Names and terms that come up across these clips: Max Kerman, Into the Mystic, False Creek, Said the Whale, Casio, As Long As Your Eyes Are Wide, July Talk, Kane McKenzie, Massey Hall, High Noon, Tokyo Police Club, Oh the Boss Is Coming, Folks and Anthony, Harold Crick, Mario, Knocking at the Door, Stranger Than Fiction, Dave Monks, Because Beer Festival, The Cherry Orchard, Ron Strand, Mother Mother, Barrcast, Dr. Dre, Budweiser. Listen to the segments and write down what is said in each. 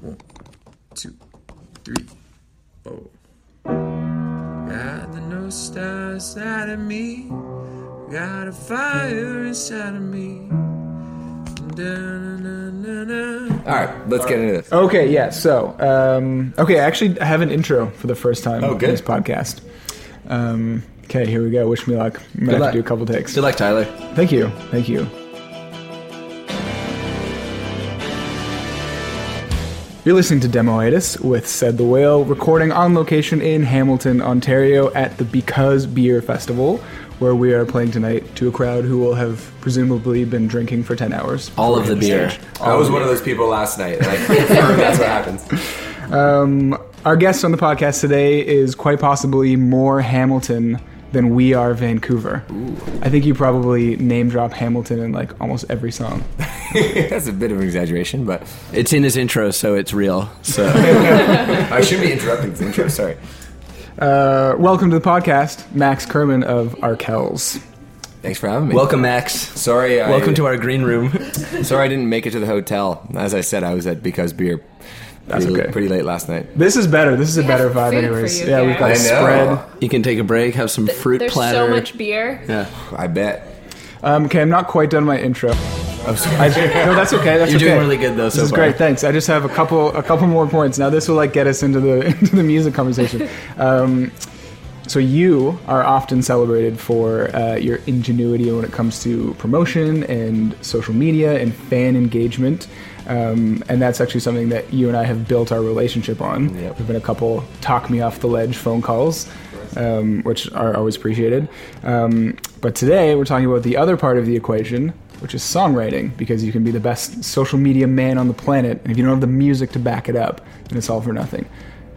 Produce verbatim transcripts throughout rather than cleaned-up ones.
One, two, three, four. Got the north star inside of me. Got a fire inside of me. Alright, let's All get right. into this. Okay, yeah, so um, okay, actually I have an intro for the first time oh, on this podcast. Um, okay, here we go. Wish me luck. I'm gonna have to do a couple takes. Good luck, Tyler. Thank you. Thank you. You're listening to Demoitis with Said the Whale, recording on location in Hamilton, Ontario at the Because Beer Festival, where we are playing tonight to a crowd who will have presumably been drinking for ten hours. All of the beer. I was one of those people last night. And I confirm that's what happens. Um, our guest on the podcast today is quite possibly more Hamilton than we are Vancouver. Ooh. I think you probably name drop Hamilton in like almost every song. That's a bit of an exaggeration, but it's in his intro, so it's real. So I should be interrupting his intro. Sorry. Uh, welcome to the podcast, Max Kerman of Arkells. Thanks for having me. Welcome, Max. Sorry. I, welcome to our green room. Sorry, I didn't make it to the hotel. As I said, I was at Because Beer. That's pretty, okay. pretty late last night. This is better. This is a we better vibe anyways. Yeah, there. We've got a spread. You can take a break, have some fruit Th- there's platter. There's so much beer. Yeah, I bet. Um, okay, I'm not quite done my intro. I'm sorry. I, no, that's okay. That's You're okay. doing really good, though, so This is far. Great, thanks. I just have a couple a couple more points. Now, this will like get us into the into the music conversation. Um, so you are often celebrated for uh, your ingenuity when it comes to promotion and social media and fan engagement. Um, and that's actually something that you and I have built our relationship on. Yep. There've been a couple talk me off the ledge phone calls, um, which are always appreciated. Um, but today we're talking about the other part of the equation, which is songwriting, because you can be the best social media man on the planet, and if you don't have the music to back it up, then it's all for nothing.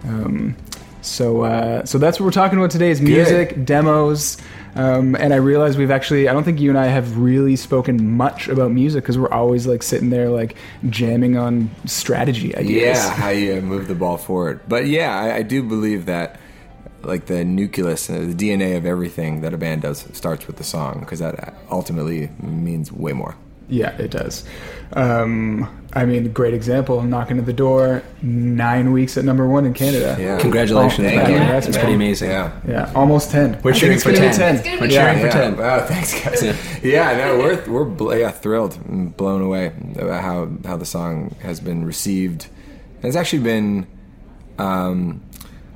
Um, so, uh, so that's what we're talking about today: is music, Good. demos. Um, and I realize we've actually, I don't think you and I have really spoken much about music because we're always like sitting there like jamming on strategy ideas. Yeah, how you move the ball forward. But yeah, I, I do believe that like the nucleus, the D N A of everything that a band does starts with the song, because that ultimately means way more. Yeah, it does. Um, I mean, great example, Knocking at the Door, nine weeks at number one in Canada. Yeah. Congratulations. Oh, that's pretty cool. Amazing. Yeah. Yeah, almost ten. We're cheering for ten. ten. We're yeah, cheering for yeah. ten. Wow, thanks, guys. Yeah, yeah no, we're we're bl- yeah, thrilled and blown away about how, how the song has been received. And it's actually been um,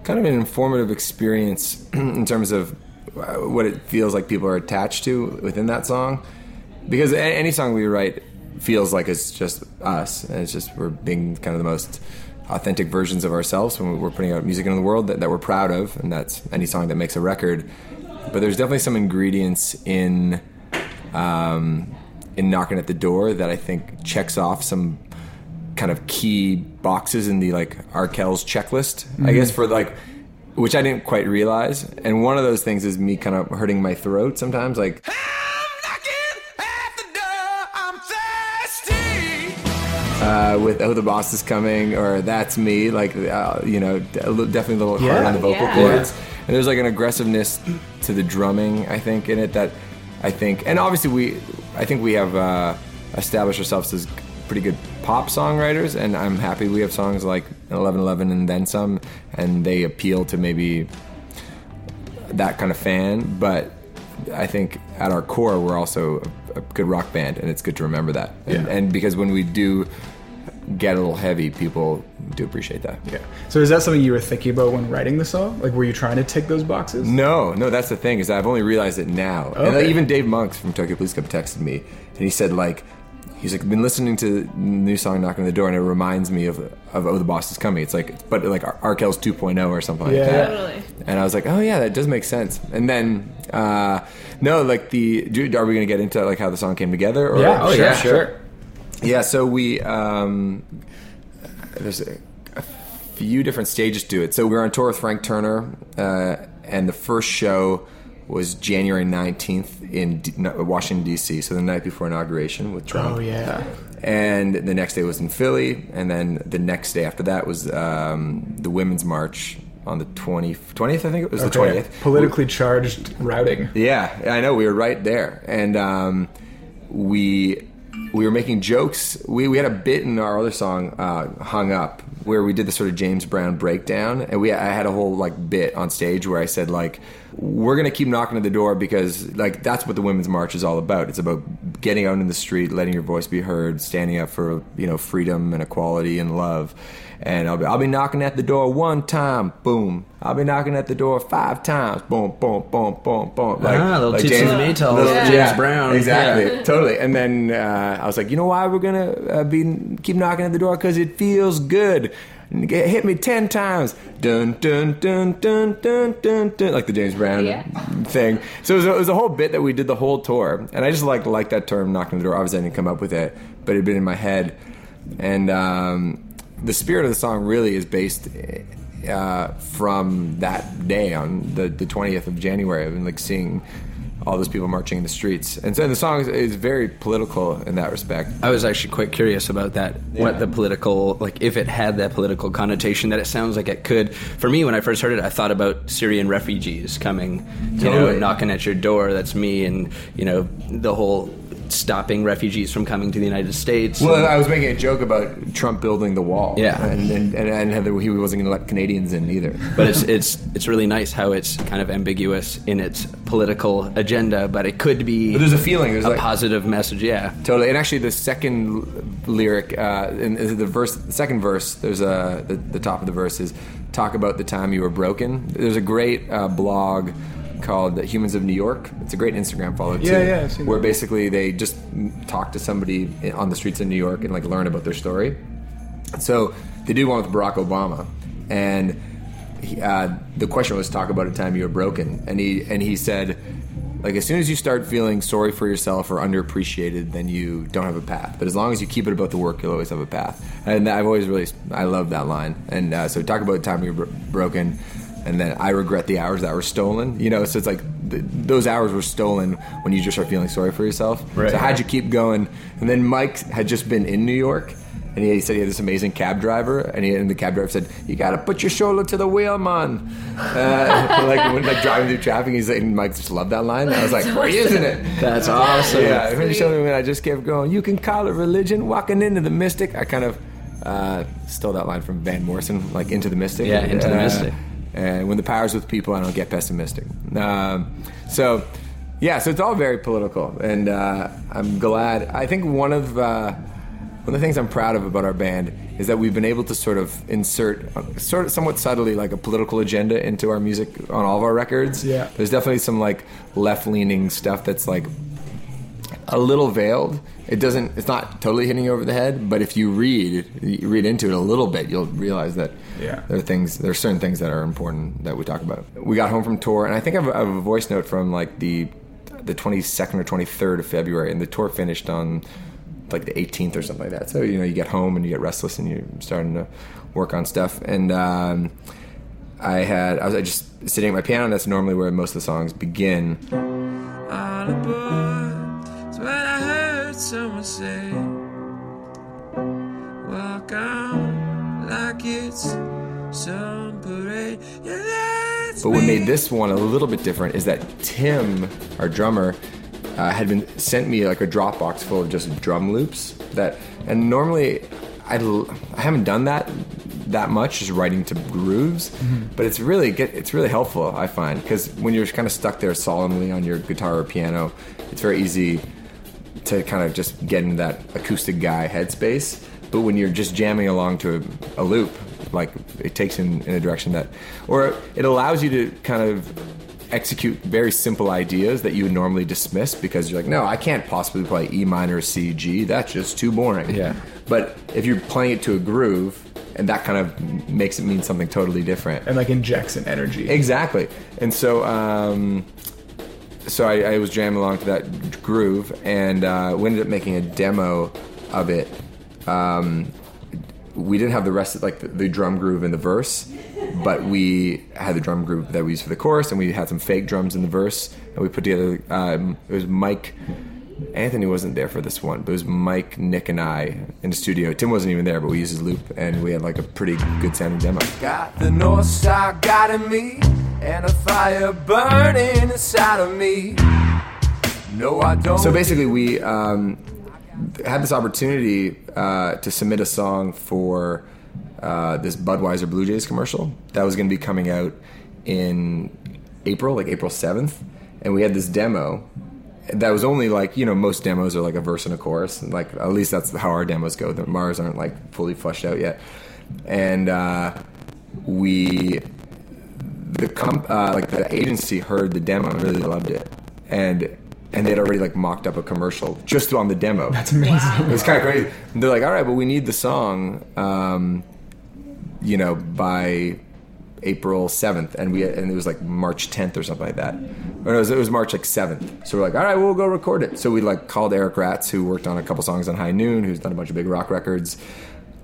kind of an informative experience in terms of what it feels like people are attached to within that song. Because any song we write feels like it's just us. And it's just we're being kind of the most authentic versions of ourselves when we're putting out music into the world that, that we're proud of. And that's any song that makes a record. But there's definitely some ingredients in um, in Knocking at the Door that I think checks off some kind of key boxes in the like Arkells checklist, mm-hmm. I guess, for like, which I didn't quite realize. And one of those things is me kind of hurting my throat sometimes, like... Uh, with Oh the Boss Is Coming or That's Me, like uh, you know, definitely a little yeah, hard on the vocal yeah. cords, and there's like an aggressiveness to the drumming, I think, in it that I think, and obviously we, I think we have uh, established ourselves as pretty good pop songwriters, and I'm happy we have songs like eleven eleven and Then Some, and they appeal to maybe that kind of fan, but I think at our core we're also a good rock band, and it's good to remember that. And, yeah. and because when we do get a little heavy, people do appreciate that. Yeah. So is that something you were thinking about when writing the song? Like, were you trying to tick those boxes? No, no. That's the thing, is I've only realized it now. Okay. And like, even Dave Monks from Tokyo Police Club texted me, and he said like, he's like, I've been listening to the new song Knocking on the Door, and it reminds me of of Oh the Boss Is Coming. It's like, but like Arkells two point oh or something yeah. like that. Totally. And I was like, oh yeah, that does make sense. And then uh, no, like the are we gonna get into like how the song came together? Or, yeah, oh, sure, yeah, sure, sure. Yeah, so we um, there's a, a few different stages to it. So we were on tour with Frank Turner, uh, and the first show was January nineteenth in D- Washington, D C, so the night before inauguration with Trump. Oh, yeah. And the next day was in Philly, and then the next day after that was um, the Women's March on the twentieth, I think it was okay. the twentieth. Politically we, charged routing. Yeah, I know, we were right there. And um, we we were making jokes. We, we had a bit in our other song, uh, Hung Up, where we did the sort of James Brown breakdown. And we I had a whole like bit on stage where I said, like, we're going to keep knocking at the door because like that's what the Women's March is all about. It's about getting out in the street, letting your voice be heard, standing up for, you know, freedom and equality and love. And I'll be, I'll be knocking at the door one time, boom. I'll be knocking at the door five times, boom, boom, boom, boom, boom. Like, ah, little like James, little, little yeah. James Brown. Exactly, yeah. Totally. And then uh, I was like, you know why we're going to uh, be keep knocking at the door? Because it feels good. Get, hit me ten times. Dun, dun, dun, dun, dun, dun, dun. Like the James Brown yeah. thing. So it was, it was a whole bit that we did the whole tour. And I just like liked that term, knocking at the door. Obviously, I didn't come up with it, but it had been in my head. And... um the spirit of the song really is based uh, from that day on the, the twentieth of January. I've been like seeing all those people marching in the streets, and so the song is, is very political in that respect. I was actually quite curious about that. Yeah. What the political, like, if it had that political connotation that it sounds like it could. For me, when I first heard it, I thought about Syrian refugees coming, you totally. know, knocking at your door. That's me, and you know the whole. Stopping refugees from coming to the United States. Well, I was making a joke about Trump building the wall. Yeah, and and, and, and he wasn't going to let Canadians in either. But it's it's it's really nice how it's kind of ambiguous in its political agenda, but it could be. But there's a feeling. There's a like, positive message. Yeah, totally. And actually, the second lyric, uh, in the verse, the second verse, there's a the, the top of the verse is talk about the time you were broken. There's a great uh, blog. Called the Humans of New York. It's a great Instagram follow too. Yeah, yeah, I've seen where that. Basically they just talk to somebody on the streets in New York and like learn about their story. So they did one with Barack Obama, and he, uh, the question was talk about a time you were broken, and he and he said like as soon as you start feeling sorry for yourself or underappreciated, then you don't have a path. But as long as you keep it about the work, you'll always have a path. And I've always really I love that line. And uh, so talk about a time you were bro- broken. And then I regret the hours that were stolen. You know, so it's like th- those hours were stolen when you just start feeling sorry for yourself. Right. So how'd you keep going? And then Mike had just been in New York, and he said he had this amazing cab driver, and, he, and the cab driver said, "You gotta put your shoulder to the wheel, man." Uh, like when like driving through traffic, he's like, and Mike just loved that line. And I was like, "Why isn't it?" That's awesome. Yeah, when you showed me, when I just kept going. You can call it religion. Walking into the mystic, I kind of uh, stole that line from Van Morrison, like Into the Mystic. Yeah, Into uh, the Mystic. And when the power's with people, I don't get pessimistic. Um, so, yeah, so it's all very political. And uh, I'm glad. I think one of uh, one of the things I'm proud of about our band is that we've been able to sort of insert, sort of somewhat subtly, like a political agenda into our music on all of our records. Yeah. There's definitely some, like, left-leaning stuff that's, like, a little veiled. It doesn't, it's not totally hitting you over the head, but if you read, you read into it a little bit, you'll realize that yeah. there are things, there are certain things that are important that we talk about. We got home from tour, and I think I have, I have a voice note from like the the twenty-second or twenty-third of February, and the tour finished on like the eighteenth or something like that. So, you know, you get home and you get restless and you're starting to work on stuff. And um, I had, I was I just sitting at my piano, and that's normally where most of the songs begin. All aboard, it's what I heard. Someone say, walk on like it's some parade. Yeah, but what made this one a little bit different is that Tim, our drummer, uh, had been sent me like a Dropbox full of just drum loops. That and normally I, I haven't done that that much, just writing to grooves. Mm-hmm. But it's really get, it's really helpful, I find, because when you're kind of stuck there solemnly on your guitar or piano, it's very easy to kind of just get into that acoustic guy headspace. But when you're just jamming along to a, a loop, like it takes in, in a direction that, or it allows you to kind of execute very simple ideas that you would normally dismiss because you're like, no, I can't possibly play E minor, C, G. That's just too boring. Yeah. But if you're playing it to a groove, and that kind of makes it mean something totally different. And like injects an energy. Exactly. And so, um... So I, I was jamming along to that groove, and uh, we ended up making a demo of it. Um, we didn't have the rest of like the, the drum groove in the verse, but we had the drum groove that we used for the chorus, and we had some fake drums in the verse, and we put together. Um, it was Mike, Anthony wasn't there for this one, but it was Mike, Nick, and I in the studio. Tim wasn't even there, but we used his loop, and we had like a pretty good sounding demo. Got the North Star God in me. And a fire burning inside of me. No, I don't. So basically, we um, had this opportunity uh, to submit a song for uh, this Budweiser Blue Jays commercial that was going to be coming out in April, like April seventh. And we had this demo that was only like, you know, most demos are like a verse and a chorus. And like, at least that's how our demos go. The bars aren't like fully fleshed out yet. And uh, we, the comp, uh, like the agency heard the demo and really loved it. And and they'd already like mocked up a commercial just on the demo. That's amazing. Wow. It was kind of crazy. And they're like, all right, but we need the song, um, you know, by April seventh, and we and it was like March tenth or something like that, or it was, it was March like seventh. So we're like, all right, well, we'll go record it. So we like called Eric Ratz, who worked on a couple songs on High Noon, who's done a bunch of big rock records,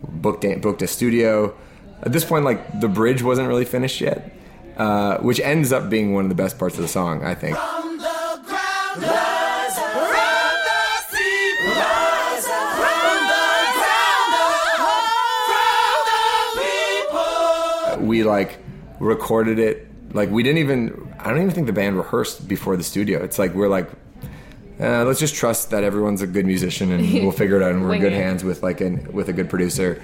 booked a, booked a studio. At this point, like the bridge wasn't really finished yet, uh, which ends up being one of the best parts of the song, I think. From the ground rise, from the sea rise, from the ground up, from the people. We like recorded it, like we didn't even, I don't even think the band rehearsed before the studio. It's like, we're like, uh, let's just trust that everyone's a good musician and we'll figure it out, and we're in good hands with like an, with a good producer.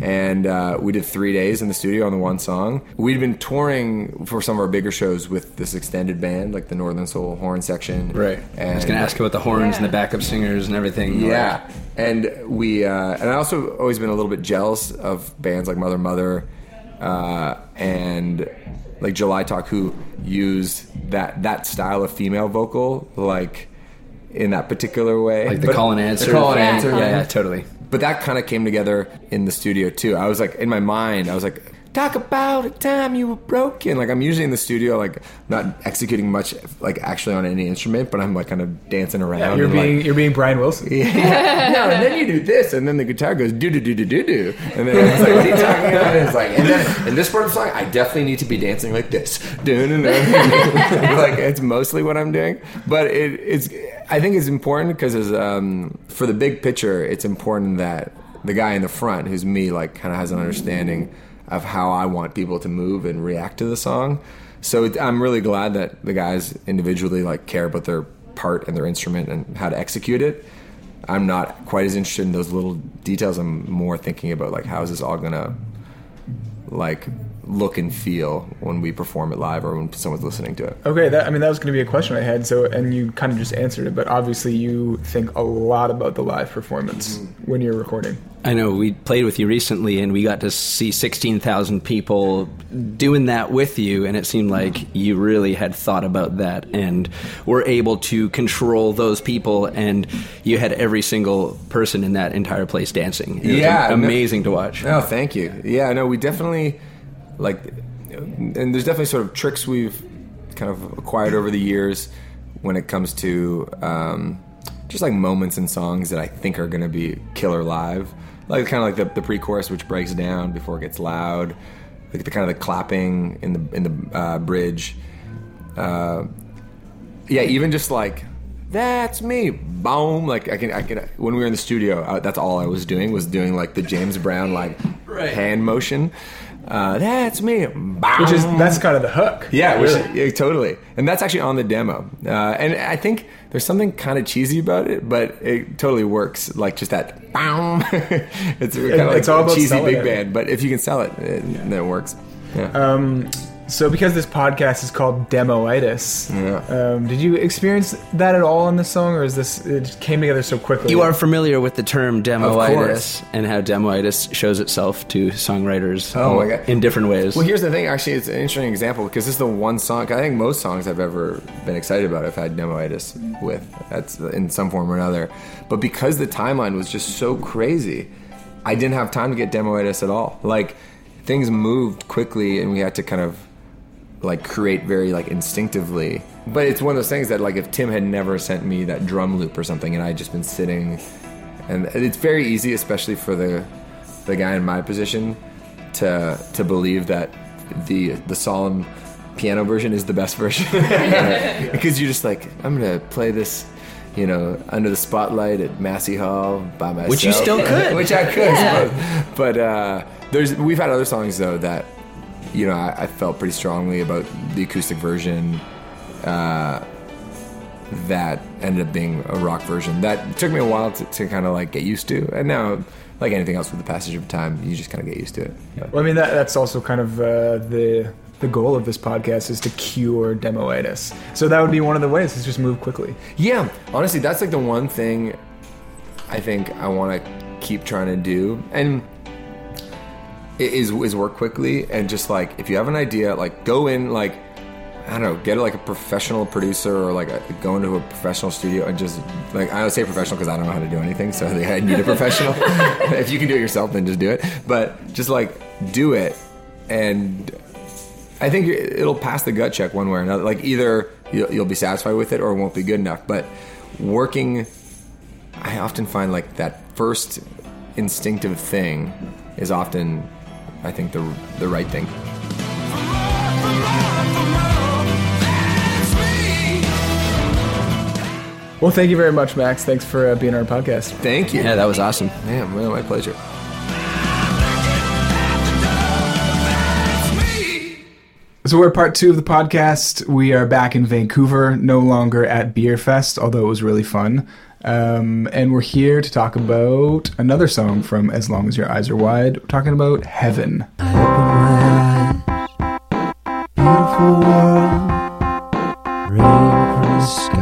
And uh, we did three days in the studio on the one song. We'd been touring for some of our bigger shows with this extended band, like the Northern Soul Horn Section. Right. And I was going to ask about the horns, yeah, and the backup singers and everything. Yeah. Like. And we, uh, and I also always been a little bit jealous of bands like Mother Mother uh, and like July Talk, who use that that style of female vocal, like in that particular way. Like the but, call and answer. The call and answer. Yeah, yeah, yeah, totally. But that kind of came together in the studio too. I was like, in my mind, I was like, talk about a time you were broken. Like I'm usually in the studio, like not executing much, like actually on any instrument, but I'm like kind of dancing around. Yeah, you're being like, you're being Brian Wilson. Yeah, yeah. No, and then you do this, and then the guitar goes do do do do do do, and then it's like, what are you talking about? And it's like, and then in this part of the song, I definitely need to be dancing like this. Do do do. Like it's mostly what I'm doing, but it, it's. I think it's important because um, for the big picture, it's important that the guy in the front, who's me, like kind of has an understanding of how I want people to move and react to the song. So it, I'm really glad that the guys individually like care about their part and their instrument and how to execute it. I'm not quite as interested in those little details. I'm more thinking about like how is this all gonna like look and feel when we perform it live or when someone's listening to it. Okay, that, I mean, that was going to be a question I had, so, and you kind of just answered it, but obviously you think a lot about the live performance mm-hmm. when you're recording. I know, we played with you recently, and we got to see sixteen thousand people doing that with you, and it seemed like you really had thought about that and were able to control those people, and you had every single person in that entire place dancing. It yeah. was amazing no, to watch. Oh, thank you. Yeah, no, we definitely... Like, and there's definitely sort of tricks we've kind of acquired over the years when it comes to um, just like moments in songs that I think are going to be killer live. Like kind of like the, the pre-chorus, which breaks down before it gets loud. Like the kind of the clapping in the in the uh, bridge. Uh, yeah, even just like that's me, boom. Like I can I can when we were in the studio, I, that's all I was doing was doing like the James Brown like right. hand motion. Uh, that's me. Bow. Which is that's kind of the hook. Yeah, which, yeah, totally. And that's actually on the demo. Uh, and I think there's something kind of cheesy about it, but it totally works. Like just that. Bow. It's kind of like it's all a cheesy big it. band. But if you can sell it, it yeah. then it works. Yeah. Um. So because this podcast is called Demoitis, yeah. um, did you experience that at all in this song, or is this it just came together so quickly? You are familiar with the term Demoitis and how Demoitis shows itself to songwriters oh in, my God. in different ways. Well, here's the thing. Actually, it's an interesting example because this is the one song. I think most songs I've ever been excited about, I've had Demoitis with. That's in some form or another. But because the timeline was just so crazy, I didn't have time to get Demoitis at all. Like things moved quickly, and we had to kind of. Like create very like instinctively, but it's one of those things that like if Tim had never sent me that drum loop or something, and I'd just been sitting, and it's very easy, especially for the the guy in my position, to to believe that the the solemn piano version is the best version because you're just like I'm gonna play this. You know, under the spotlight at Massey Hall by myself, which you still could, which I could, yeah. but, but uh, there's we've had other songs though that. You know, I, I felt pretty strongly about the acoustic version, uh, that ended up being a rock version. That took me a while to, to kind of like get used to, and now, like anything else, with the passage of time, you just kind of get used to it. But. Well, I mean, that that's also kind of uh, the the goal of this podcast is to cure Demoitis. So that would be one of the ways, is just move quickly. Yeah, honestly, that's like the one thing I think I want to keep trying to do, and is is work quickly, and just like if you have an idea, like go in like. I don't know, get like a professional producer or like a, go into a professional studio and just like, I don't say professional because I don't know how to do anything, so I need a professional. If you can do it yourself, then just do it. But just like do it, and I think it'll pass the gut check one way or another. Like either you'll be satisfied with it or it won't be good enough. But working, I often find like that first instinctive thing is often, I think, the the right thing. Well, thank you very much, Max. Thanks for uh, being on our podcast. Thank you. Yeah, that was awesome. Man, well, my pleasure. So we're part two of the podcast. We are back in Vancouver, no longer at Beer Fest, although it was really fun. Um, and we're here to talk about another song from As Long As Your Eyes Are Wide. We're talking about Heaven. Open wide, beautiful world, rain from the sky.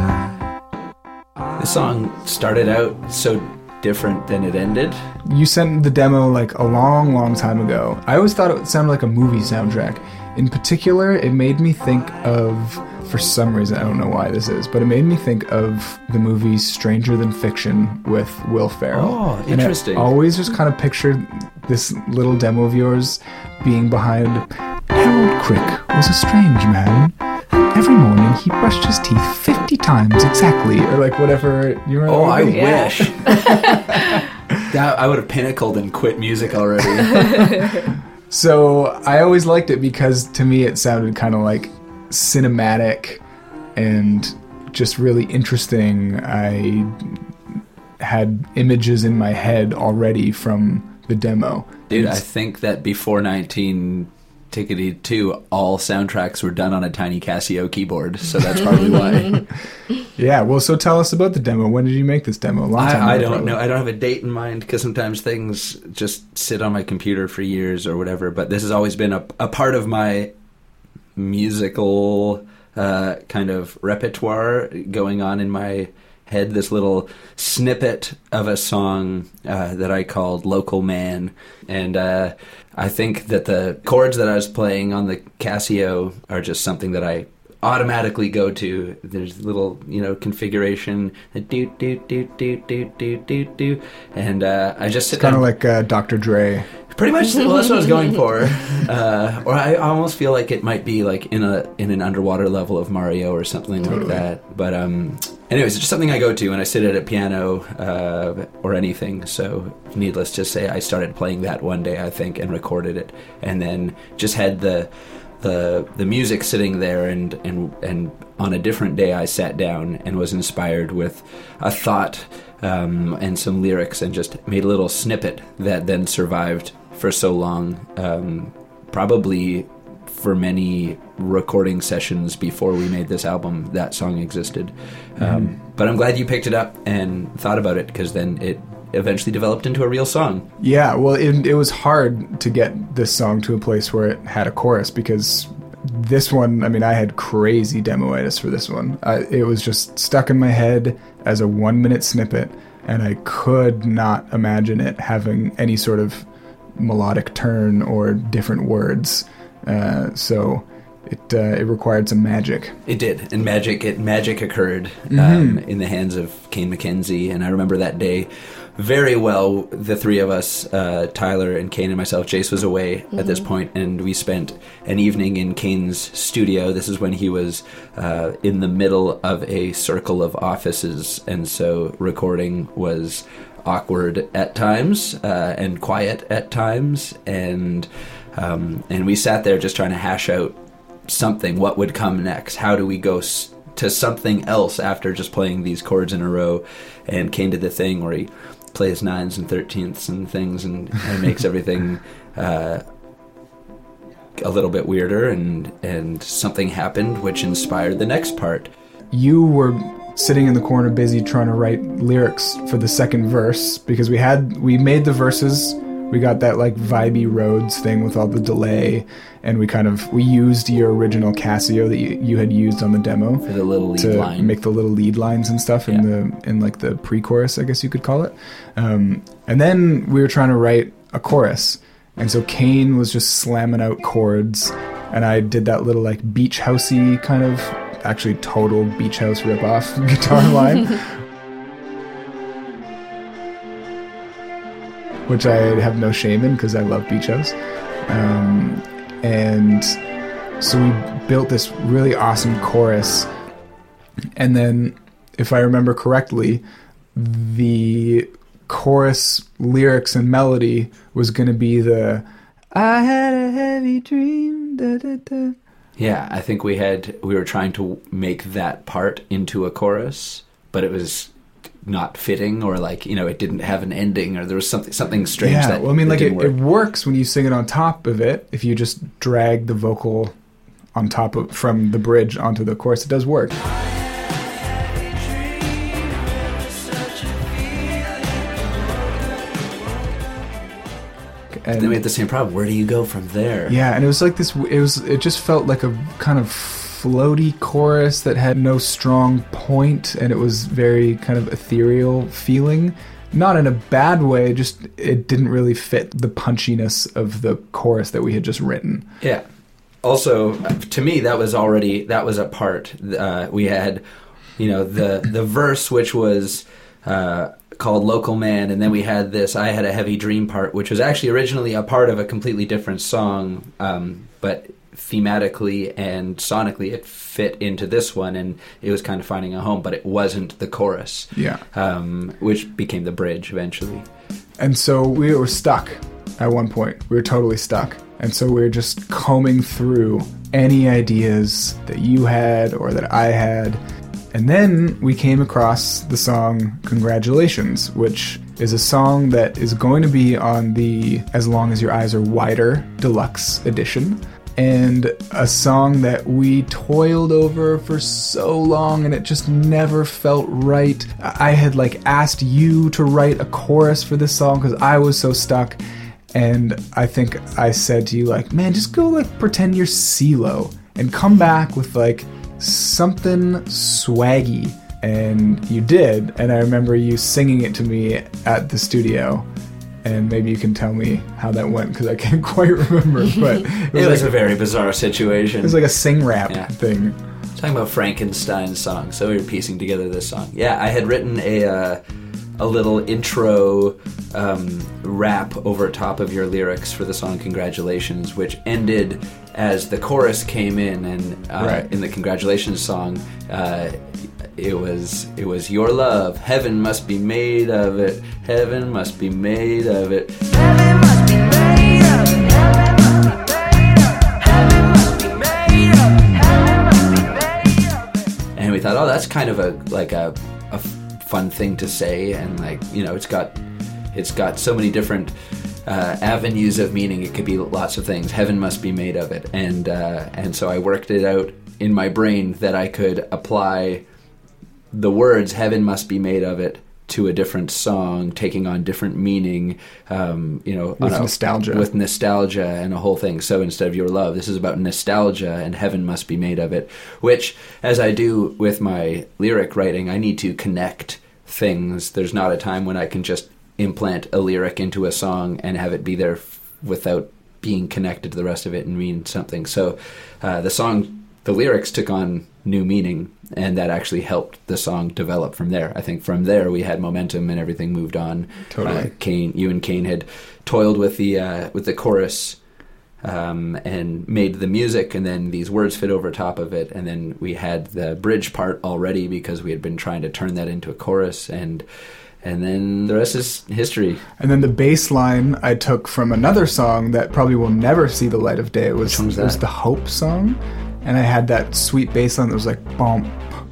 This song started out so different than it ended. You sent the demo like a long, long time ago. I always thought it sounded like a movie soundtrack. In particular, it made me think of, for some reason, I don't know why this is, but it made me think of the movie Stranger Than Fiction with Will Ferrell. Oh, interesting. And I always just kind of pictured this little demo of yours being behind. Harold Crick was a strange man. Every morning he brushed his teeth fifty times exactly, or like whatever. You remember? Oh, I yeah. wish. That I would have pinnacled and quit music already. So I always liked it because to me it sounded kind of like cinematic and just really interesting. I had images in my head already from the demo. Dude, I think that before nineteen... 19- Tickety two, all soundtracks were done on a tiny Casio keyboard, so that's probably why. Yeah, well, so tell us about the demo. When did you make this demo? A long time I, ago, I don't probably. know. I don't have a date in mind because sometimes things just sit on my computer for years or whatever, but this has always been a, a part of my musical uh, kind of repertoire going on in my head, this little snippet of a song uh, that I called Local Man. And uh, I think that the chords that I was playing on the Casio are just something that I automatically go to. There's little, you know, configuration, do, do, do, do, do, do, do, do. And uh, I just sit down. Kind of like uh, Doctor Dre. Pretty much, well, that's what I was going for. Uh, or I almost feel like it might be like in a in an underwater level of Mario or something totally. like that. But um, anyways, it's just something I go to, and I sit at a piano uh, or anything. So needless to say, I started playing that one day, I think, and recorded it. And then just had the the, the music sitting there. And, and, and on a different day, I sat down and was inspired with a thought um, and some lyrics and just made a little snippet that then survived for so long, um, probably for many recording sessions before we made this album, that song existed. Mm-hmm. Um, but I'm glad you picked it up and thought about it, because then it eventually developed into a real song. Yeah, well, it, it was hard to get this song to a place where it had a chorus, because this one, I mean, I had crazy demoitis for this one. I, it was just stuck in my head as a one-minute snippet, and I could not imagine it having any sort of melodic turn or different words, uh, so it uh, it required some magic. It did, and magic it magic occurred mm-hmm. um, in the hands of Kane McKenzie, and I remember that day very well. The three of us, uh, Tyler and Kane and myself. Jace was away mm-hmm. at this point, and we spent an evening in Kane's studio. This is when he was uh, in the middle of a circle of offices, and so recording was awkward at times uh, and quiet at times, and um, and we sat there just trying to hash out something. What would come next? How do we go s- to something else after just playing these chords in a row? And came to the thing where he plays nines and thirteenths and things, and, and makes everything uh, a little bit weirder, and and something happened which inspired the next part. You were sitting in the corner busy trying to write lyrics for the second verse, because we had we made the verses. We got that like vibey Rhodes thing with all the delay, and we kind of we used your original Casio that you, you had used on the demo for the little lead to line. Make the little lead lines and stuff in yeah. the in like the pre-chorus, I guess you could call it. Um, and then we were trying to write a chorus, and so Kane was just slamming out chords, and I did that little like Beach House-y kind of actually total Beach House ripoff guitar line. Which I have no shame in because I love Beach House. Um, and so we built this really awesome chorus. And then, if I remember correctly, the chorus lyrics and melody was going to be the I had a heavy dream. Da, da, da. Yeah, I think we had we were trying to make that part into a chorus, but it was not fitting, or like, you know, it didn't have an ending, or there was something something strange. Yeah, that, well, I mean, like it, work. it works when you sing it on top of it. If you just drag the vocal on top of from the bridge onto the chorus, it does work. And then we had the same problem. Where do you go from there? Yeah, and it was like this. It was. It just felt like a kind of floaty chorus that had no strong point, and it was very kind of ethereal feeling, not in a bad way, just it didn't really fit the punchiness of the chorus that we had just written. Yeah. Also, to me, that was already that was a part. Uh, we had, you know, the the verse, which was uh, called Local Man, and then we had this I Had a Heavy Dream part, which was actually originally a part of a completely different song, um, but thematically and sonically it fit into this one, and it was kind of finding a home, but it wasn't the chorus, yeah um which became the bridge eventually. And so we were stuck at one point. We were totally stuck, and so we were just combing through any ideas that you had or that I had, and then we came across the song Congratulations, which is a song that is going to be on the As Long As Your Eyes Are Wider deluxe edition. And a song that we toiled over for so long, and it just never felt right. I had like asked you to write a chorus for this song because I was so stuck. And I think I said to you like, man, just go like pretend you're CeeLo and come back with like something swaggy. And you did. And I remember you singing it to me at the studio. And maybe you can tell me how that went, because I can't quite remember. But It was, it like, was a very bizarre situation. It was like a sing-rap yeah. thing. Talking about Frankenstein's song, so we were piecing together this song. Yeah, I had written a uh, a little intro um, rap over top of your lyrics for the song Congratulations, which ended as the chorus came in, and uh, right. in the Congratulations song, uh, It was it was your love. Heaven must be made of it. Heaven must be made of it. Heaven must be made of it. Heaven must be made of it. Heaven must be made of it. Heaven must be made of it. And we thought, oh, that's kind of a like a a fun thing to say, and like, you know, it's got it's got so many different uh, avenues of meaning. It could be lots of things. Heaven must be made of it. And uh, and so I worked it out in my brain that I could apply the words Heaven Must Be Made of It to a different song, taking on different meaning, um, you know, with a, nostalgia, with nostalgia and a whole thing. So instead of your love, this is about nostalgia and heaven must be made of it, which, as I do with my lyric writing, I need to connect things. There's not a time when I can just implant a lyric into a song and have it be there f- without being connected to the rest of it and mean something. So uh, the song, the lyrics took on new meaning, and that actually helped the song develop from there. I think from there we had momentum and everything moved on. Totally. Uh, Kane, you and Kane had toiled with the uh, with the chorus um, and made the music, and then these words fit over top of it, and then we had the bridge part already because we had been trying to turn that into a chorus, and and then the rest is history. And then the bass line I took from another song that probably will never see the light of day. It was, it was the Hope song. And I had that sweet bass line that was like bump,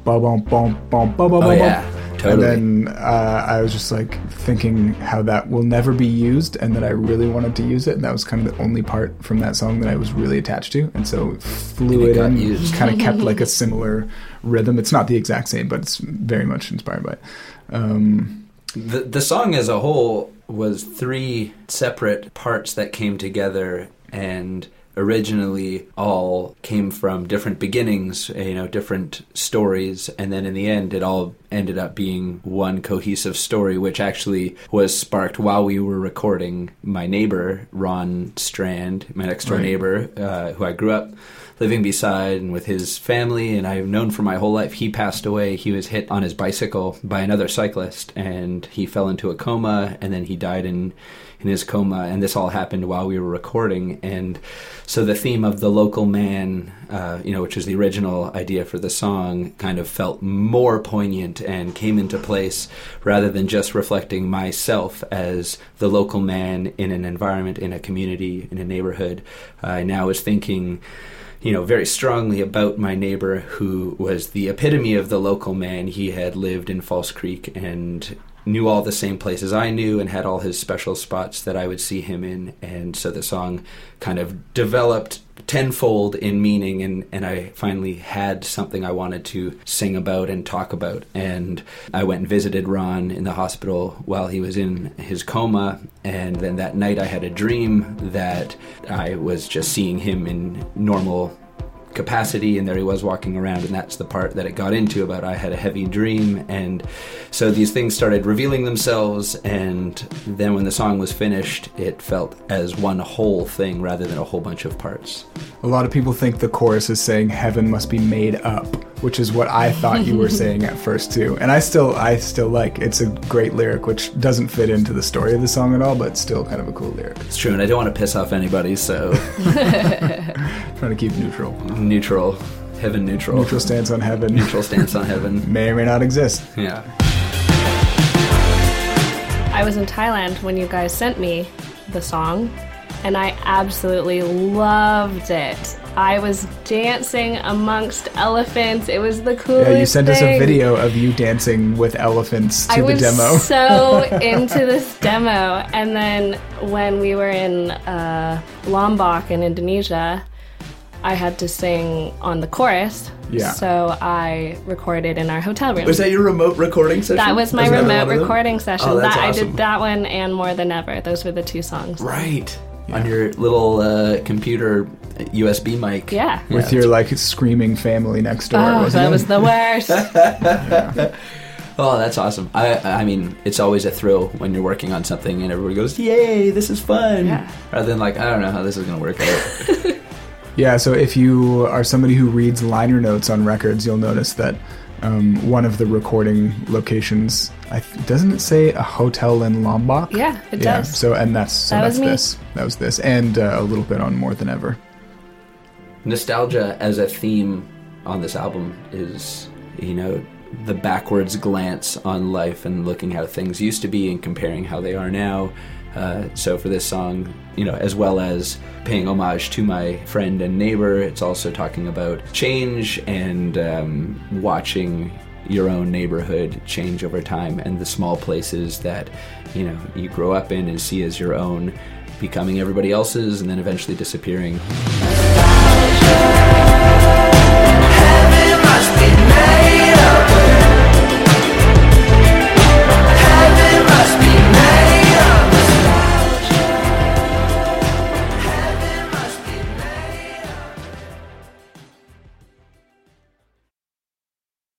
bump, bump, bump, bump, bump, bump. Oh, yeah. Totally. And then uh, I was just like thinking how that will never be used and that I really wanted to use it. And that was kind of the only part from that song that I was really attached to. And so flew and it, it in used. Kind of kept like a similar rhythm. It's not the exact same, but it's very much inspired by it. Um, the, the song as a whole was three separate parts that came together and originally all came from different beginnings, you know, different stories. And then in the end, it all ended up being one cohesive story, which actually was sparked while we were recording. My neighbor, Ron Strand, my next door right. neighbor, uh, who I grew up living beside and with his family, and I've known for my whole life. He passed away. He was hit on his bicycle by another cyclist, and he fell into a coma, and then he died in, in his coma, and this all happened while we were recording. And so the theme of the local man, uh, you know, which was the original idea for the song, kind of felt more poignant and came into place rather than just reflecting myself as the local man in an environment, in a community, in a neighborhood. Uh, I now was thinking, you know, very strongly about my neighbor who was the epitome of the local man. He had lived in False Creek and knew all the same places I knew and had all his special spots that I would see him in. And so the song kind of developed tenfold in meaning, and, and I finally had something I wanted to sing about and talk about. And I went and visited Ron in the hospital while he was in his coma, and then that night I had a dream that I was just seeing him in normal capacity, and there he was walking around, and that's the part that it got into about I had a heavy dream. And so these things started revealing themselves, and then when the song was finished, it felt as one whole thing rather than a whole bunch of parts. A lot of people think the chorus is saying heaven must be made up, which is what I thought you were saying at first too, and I still I still like it's a great lyric, which doesn't fit into the story of the song at all, but still kind of a cool lyric. It's true, and I don't want to piss off anybody, so trying to keep neutral. Neutral. Heaven neutral. Neutral stance on heaven. Neutral stance on heaven. May or may not exist. Yeah. I was in Thailand when you guys sent me the song, and I absolutely loved it. I was dancing amongst elephants. It was the coolest thing. Yeah, you sent thing. us a video of you dancing with elephants to I the demo. I was so into this demo. And then when we were in uh, Lombok in Indonesia, I had to sing on the chorus, yeah. So I recorded in our hotel room. Was that your remote recording session? That was my was remote recording session. Oh, that's that, awesome. I did that one and More Than Ever. Those were the two songs. Right. Yeah. On your little uh, computer U S B mic. Yeah. yeah. With your, like, screaming family next door. Oh, wasn't that it? Was the worst. yeah. Oh, that's awesome. I I mean, it's always a thrill when you're working on something and everybody goes, yay, this is fun. Yeah. Rather than, like, I don't know how this is going to work out. Yeah, so if you are somebody who reads liner notes on records, you'll notice that um, one of the recording locations, I th- doesn't it say a hotel in Lombok? Yeah, it yeah, does. So, and that's, so that that's was this. Me. That was this. And uh, a little bit on More Than Ever. Nostalgia as a theme on this album is, you know, the backwards glance on life and looking how things used to be and comparing how they are now. Uh, so for this song, you know, as well as paying homage to my friend and neighbor, it's also talking about change and um, watching your own neighborhood change over time and the small places that, you know, you grow up in and see as your own becoming everybody else's and then eventually disappearing.